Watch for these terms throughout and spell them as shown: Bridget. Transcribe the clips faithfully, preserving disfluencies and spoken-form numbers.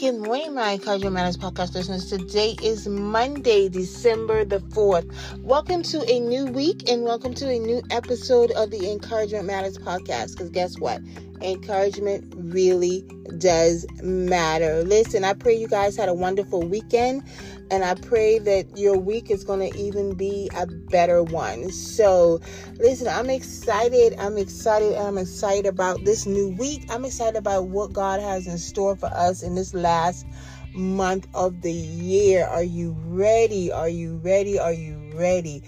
Good morning, my Cardio Matters podcast listeners. Today is Monday, December the fourth. Welcome to a new week and welcome to a new episode of the Encouragement Matters podcast. Because guess what? Encouragement really does matter. Listen, I pray you guys had a wonderful weekend, and I pray that your week is going to even be a better one. So, listen, I'm excited. I'm excited. I'm excited about this new week. I'm excited about what God has in store for us in this last month of the year. Are you ready? Are you ready? Are you ready?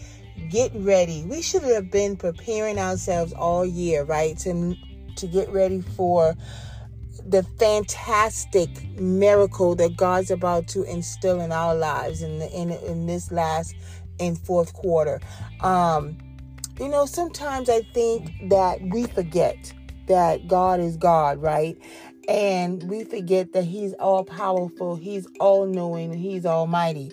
Get ready. We should have been preparing ourselves all year, right? To to get ready for the fantastic miracle that God's about to instill in our lives in the, in, in this last and fourth quarter. Um, you know, sometimes I think that we forget that God is God, right? And we forget that he's all powerful, he's all knowing, he's almighty.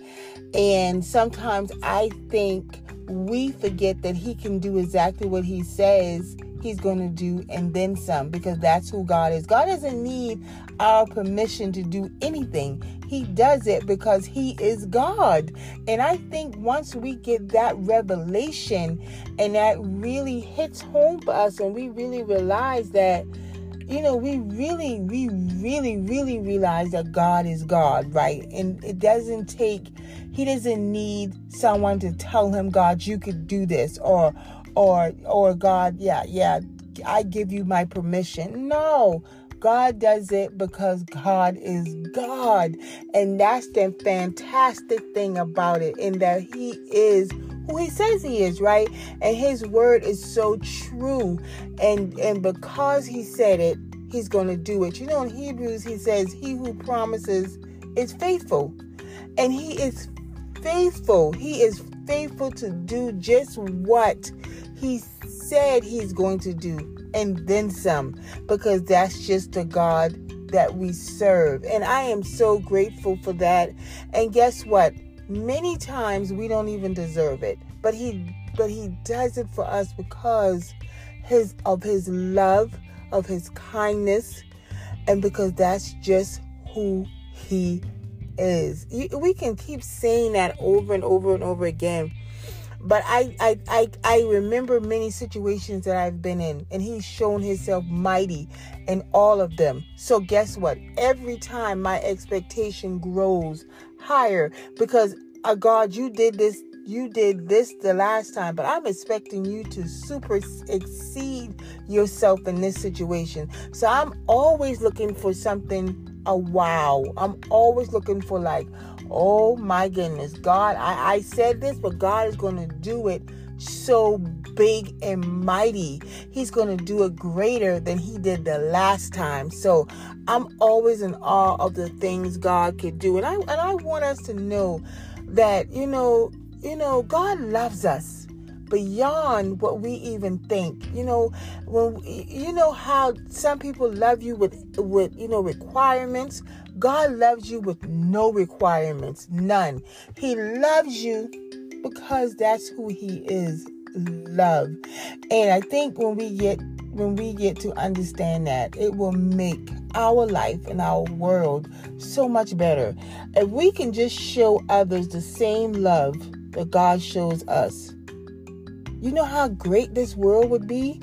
And sometimes I think we forget that he can do exactly what he says he's going to do and then some, because that's who God is. God doesn't need our permission to do anything. He does it because he is God. And I think once we get that revelation and that really hits home for us, and we really realize that, you know, we really, we really, really realize that God is God, right? And it doesn't take, he doesn't need someone to tell him, God, you could do this, or Or, or God, yeah, yeah, I give you my permission. No, God does it because God is God. And that's the fantastic thing about it, in that he is who he says he is, right? And his word is so true. And, and because he said it, he's going to do it. You know, in Hebrews, he says, he who promises is faithful. And he is faithful. He is faithful to do just what he said he's going to do, and then some, because that's just the God that we serve. And I am so grateful for that. And guess what? Many times we don't even deserve it, but he but he does it for us because his of his love, of his kindness, and because that's just who he is. We can keep saying that over and over and over again. But I, I I I remember many situations that I've been in, and he's shown himself mighty in all of them. So guess what? Every time my expectation grows higher, because, oh God, you did this, you did this the last time, but I'm expecting you to super exceed yourself in this situation. So I'm always looking for something, a wow. I'm always looking for, like, oh my goodness, God, I, I said this, but God is going to do it so big and mighty. He's going to do it greater than he did the last time. So I'm always in awe of the things God could do. And I and I want us to know that, you know, you know, God loves us beyond what we even think. You know, when you know how some people love you with with you know requirements, God loves you with no requirements, none. He loves you because that's who he is, love. And I think when we get when we get to understand that, it will make our life and our world so much better. If we can just show others the same love that God shows us, you know how great this world would be?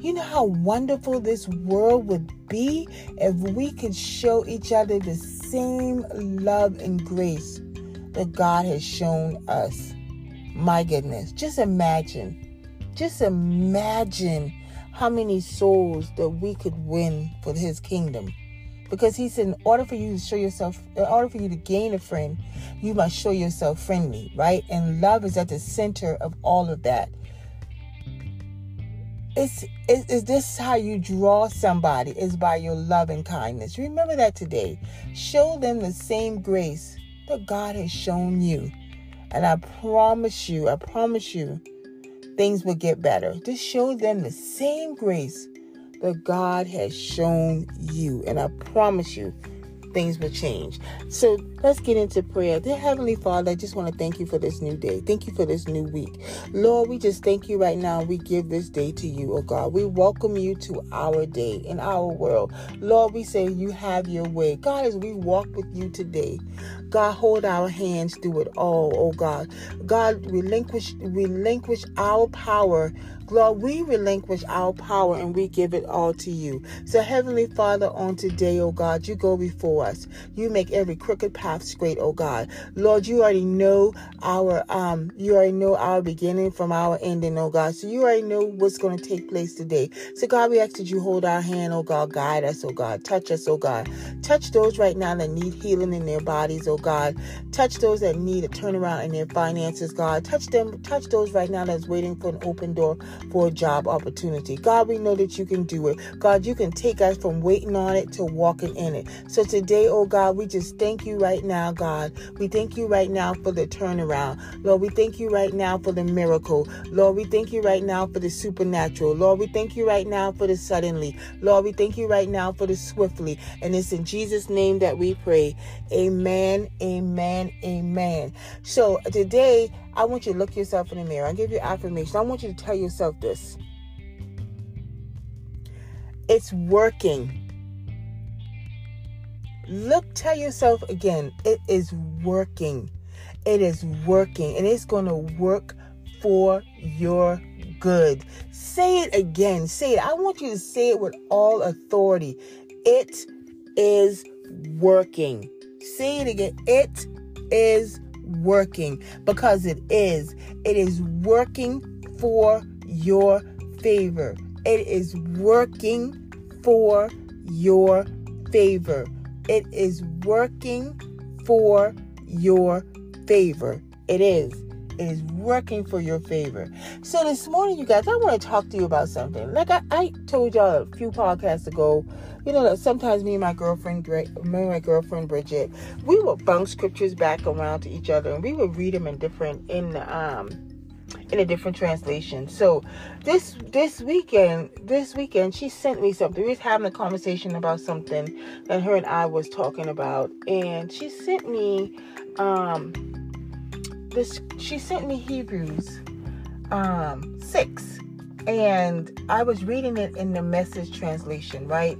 You know how wonderful this world would be if we could show each other the same love and grace that God has shown us. My goodness, just imagine, just imagine how many souls that we could win for his kingdom. Because he said, in order for you to show yourself, in order for you to gain a friend, you must show yourself friendly, right? And love is at the center of all of that. It's, it's, is this how you draw somebody? Is by your love and kindness. Remember that today. Show them the same grace that God has shown you. And I promise you, I promise you, things will get better. Just show them the same grace that God has shown you. And I promise you, things would change. So let's get into prayer. Dear Heavenly Father, I just want to thank you for this new day. Thank you for this new week. Lord, we just thank you right now. We give this day to you, oh God. We welcome you to our day and our world. Lord, we say you have your way. God, as we walk with you today, God, hold our hands through it all, oh God. God, relinquish, relinquish our power. Lord, we relinquish our power and we give it all to you. So Heavenly Father, on today, oh God, you go before us. You make every crooked path straight, oh God. Lord, you already know our um, you already know our beginning from our ending, oh God. So you already know what's going to take place today. So God, we ask that you hold our hand, oh God. Guide us, oh God. Touch us, oh God. Touch those right now that need healing in their bodies, oh God. Touch those that need a turnaround in their finances, God. Touch them. Touch those right now that's waiting for an open door for a job opportunity. God, we know that you can do it. God, you can take us from waiting on it to walking in it. So today, oh God, we just thank you right now, God. We thank you right now for the turnaround. Lord, we thank you right now for the miracle. Lord, we thank you right now for the supernatural. Lord, we thank you right now for the suddenly. Lord, we thank you right now for the swiftly. And it's in Jesus' name that we pray. Amen, amen, amen. So today, I want you to look yourself in the mirror. I give you affirmation. I want you to tell yourself this. It's working. Look, tell yourself again. It is working. It is working. And it's going to work for your good. Say it again. Say it. I want you to say it with all authority. It is working. Say it again. It is working. Because it is. It is working for your favor. It is working for your favor. It is working for your favor. It is. It is working for your favor. So this morning, you guys, I want to talk to you about something. Like I, I told y'all a few podcasts ago, you know, that sometimes me and my girlfriend, me and my girlfriend Bridget, we would bounce scriptures back around to each other, and we would read them in different in the um in a different translation. So this this weekend, this weekend, she sent me something. We was having a conversation about something that her and I was talking about, and she sent me um. This, she sent me Hebrews um, six, and I was reading it in the Message translation, right?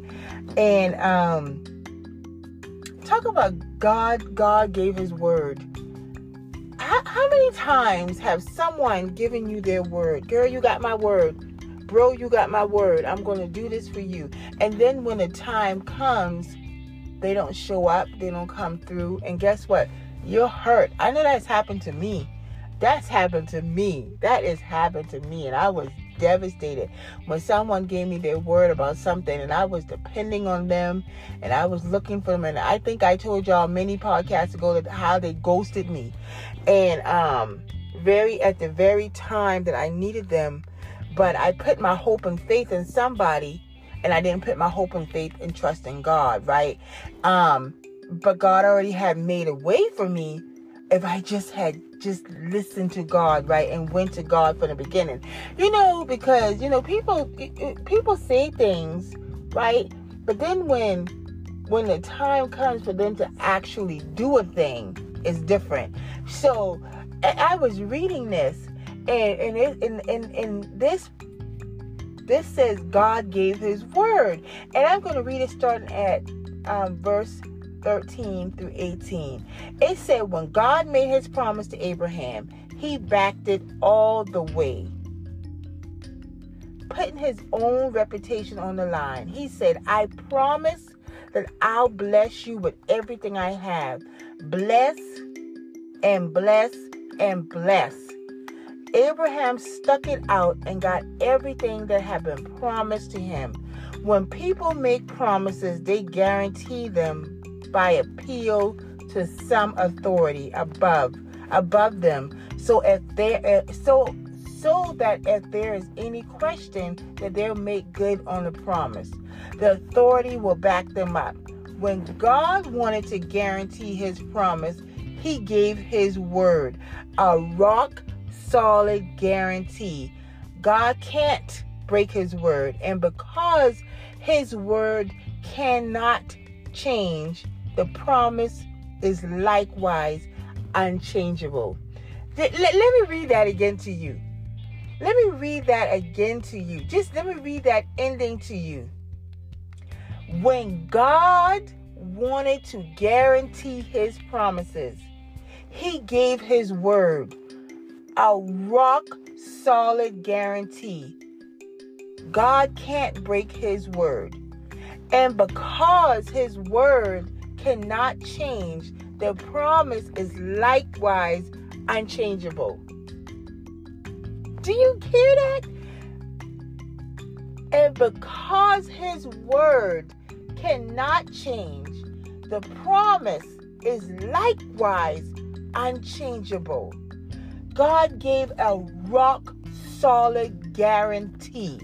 And um, talk about God. God gave His word. How, how many times have someone given you their word? Girl, you got my word. Bro, you got my word. I'm going to do this for you. And then when the time comes, they don't show up. They don't come through. And guess what? You're hurt. I know that's happened to me. That's happened to me. That has happened to me. And I was devastated when someone gave me their word about something, and I was depending on them, and I was looking for them. And I think I told y'all many podcasts ago that how they ghosted me. And um, very at the very time that I needed them, but I put my hope and faith in somebody, and I didn't put my hope and faith and trust in God, right? Um, But God already had made a way for me if I just had just listened to God, right? And went to God from the beginning. You know, because, you know, people people say things, right? But then when when the time comes for them to actually do a thing, it's different. So I was reading this, and and it, and, and, and this this says God gave His word. And I'm going to read it starting at um, verse thirteen through eighteen. It said, when God made His promise to Abraham, He backed it all the way, putting His own reputation on the line. He said, I promise that I'll bless you with everything I have. Bless and bless and bless. Abraham stuck it out and got everything that had been promised to him. When people make promises, they guarantee them by appeal to some authority above above them, so if there so so that if there is any question that they'll make good on the promise, the authority will back them up. When God wanted to guarantee His promise, He gave His word, a rock solid guarantee. God can't break His word, and because His word cannot change, The promise is likewise unchangeable. Let, let, let me read that again to you. Let me read that again to you. Just let me read that ending to you. When God wanted to guarantee his promises, he gave his word, a rock solid guarantee. God can't break his word. And because his word cannot change, the promise is likewise unchangeable. Do you hear that? And because his word cannot change, the promise is likewise unchangeable. God gave a rock solid guarantee.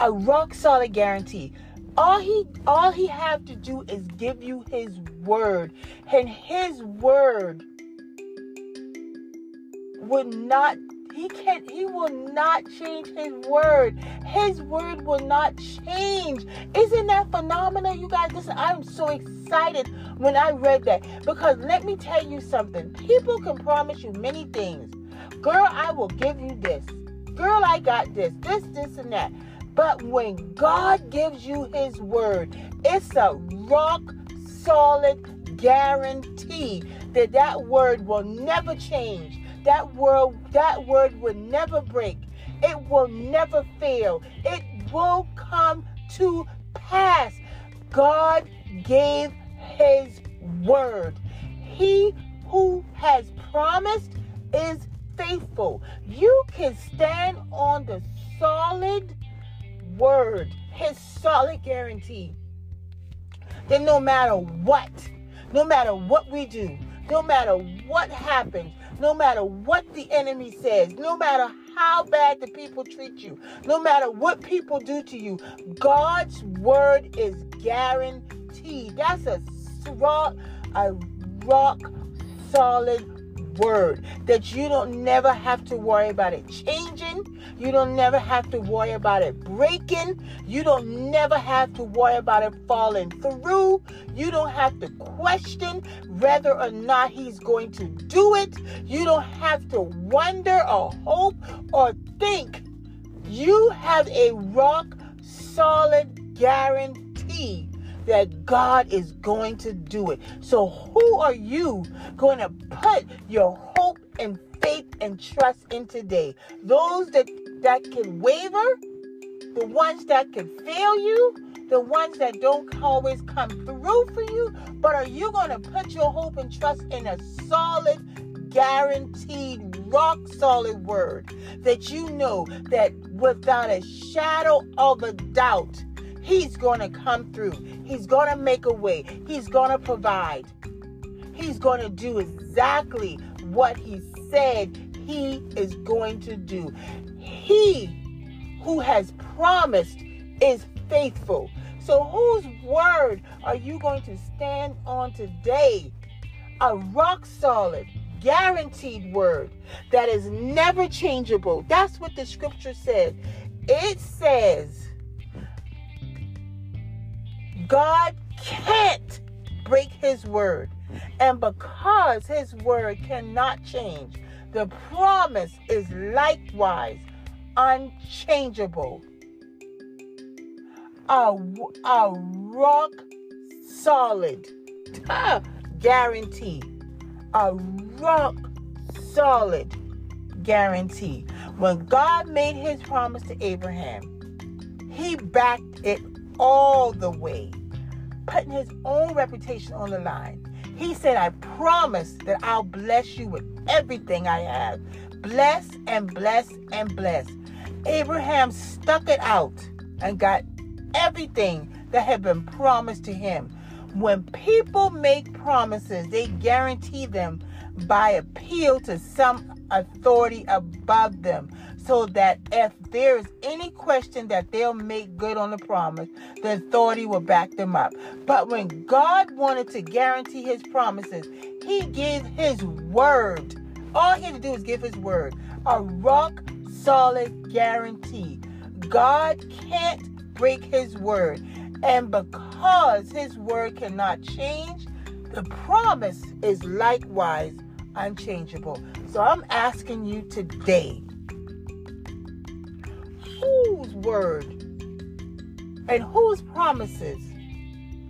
A rock solid guarantee. All he all he have to do is give you his word, and his word would not, he can't, he will not change his word. His word will not change. Isn't that phenomenal, you guys? Listen, I'm so excited when I read that, because let me tell you something. People can promise you many things. Girl, I will give you this. Girl, I got this, this, this, and that. But when God gives you his word, it's a rock solid guarantee that that word will never change. That word, that word will never break. It will never fail. It will come to pass. God gave his word. He who has promised is faithful. You can stand on the solid word, his solid guarantee, that no matter what, no matter what we do, no matter what happens, no matter what the enemy says, no matter how bad the people treat you, no matter what people do to you, God's word is guaranteed. That's a rock, a rock solid word that you don't never have to worry about it changing. You don't never have to worry about it breaking. You don't never have to worry about it falling through. You don't have to question whether or not he's going to do it. You don't have to wonder or hope or think. You have a rock solid guarantee that God is going to do it. So who are you going to put your hope and faith and trust in today? Those that, that can waver, the ones that can fail you, the ones that don't always come through for you, but are you going to put your hope and trust in a solid, guaranteed, rock solid word that you know that without a shadow of a doubt, he's going to come through. He's going to make a way. He's going to provide. He's going to do exactly what he said he is going to do. He who has promised is faithful. So whose word are you going to stand on today? A rock solid, guaranteed word that is never changeable. That's what the scripture says. It says God can't break his word. And because his word cannot change, the promise is likewise unchangeable. A, a rock solid guarantee. A rock solid guarantee. When God made his promise to Abraham, he backed it all the way, putting his own reputation on the line. He said, I promise that I'll bless you with everything I have. Bless and bless and bless. Abraham stuck it out and got everything that had been promised to him. When people make promises, they guarantee them by appeal to some authority above them, so that if there is any question that they'll make good on the promise, the authority will back them up. But when God wanted to guarantee his promises, he gave his word. All he had to do was give his word. A rock solid guarantee. God can't break his word. And because his word cannot change, the promise is likewise unchangeable. So I'm asking you today, whose word and whose promises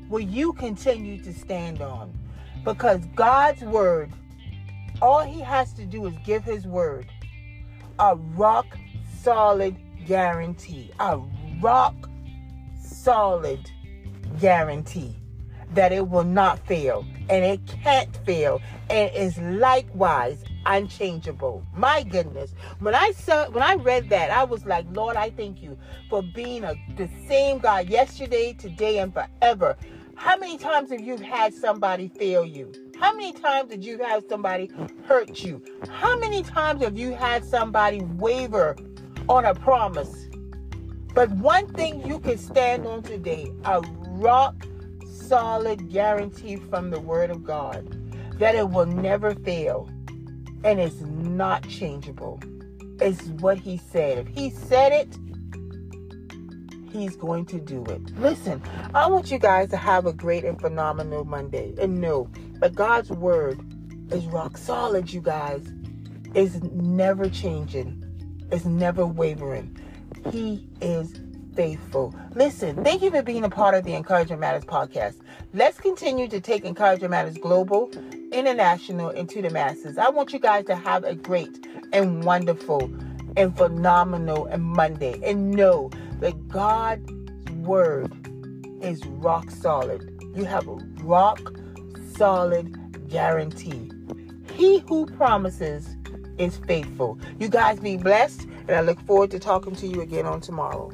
will you continue to stand on? Because God's word, all he has to do is give his word a rock solid guarantee, a rock solid guarantee that it will not fail, and it can't fail, and is likewise unchangeable. My goodness, when I saw, when I read that, I was like, Lord, I thank you for being a, the same God yesterday, today, and forever. How many times have you had somebody fail you? How many times did you have somebody hurt you? How many times have you had somebody waver on a promise? But one thing you can stand on today, a rock solid guarantee from the word of God that it will never fail and it's not changeable. It's what he said. If he said it, he's going to do it. Listen, I want you guys to have a great and phenomenal Monday. And no, but God's word is rock solid, you guys. It's never changing. It's never wavering. He is faithful. Listen, thank you for being a part of the Encouragement Matters podcast. Let's continue to take Encouragement Matters global, international, and to the masses. I want you guys to have a great and wonderful and phenomenal and Monday. And know that God's word is rock solid. You have a rock solid guarantee. He who promises is faithful. You guys be blessed, and I look forward to talking to you again on tomorrow.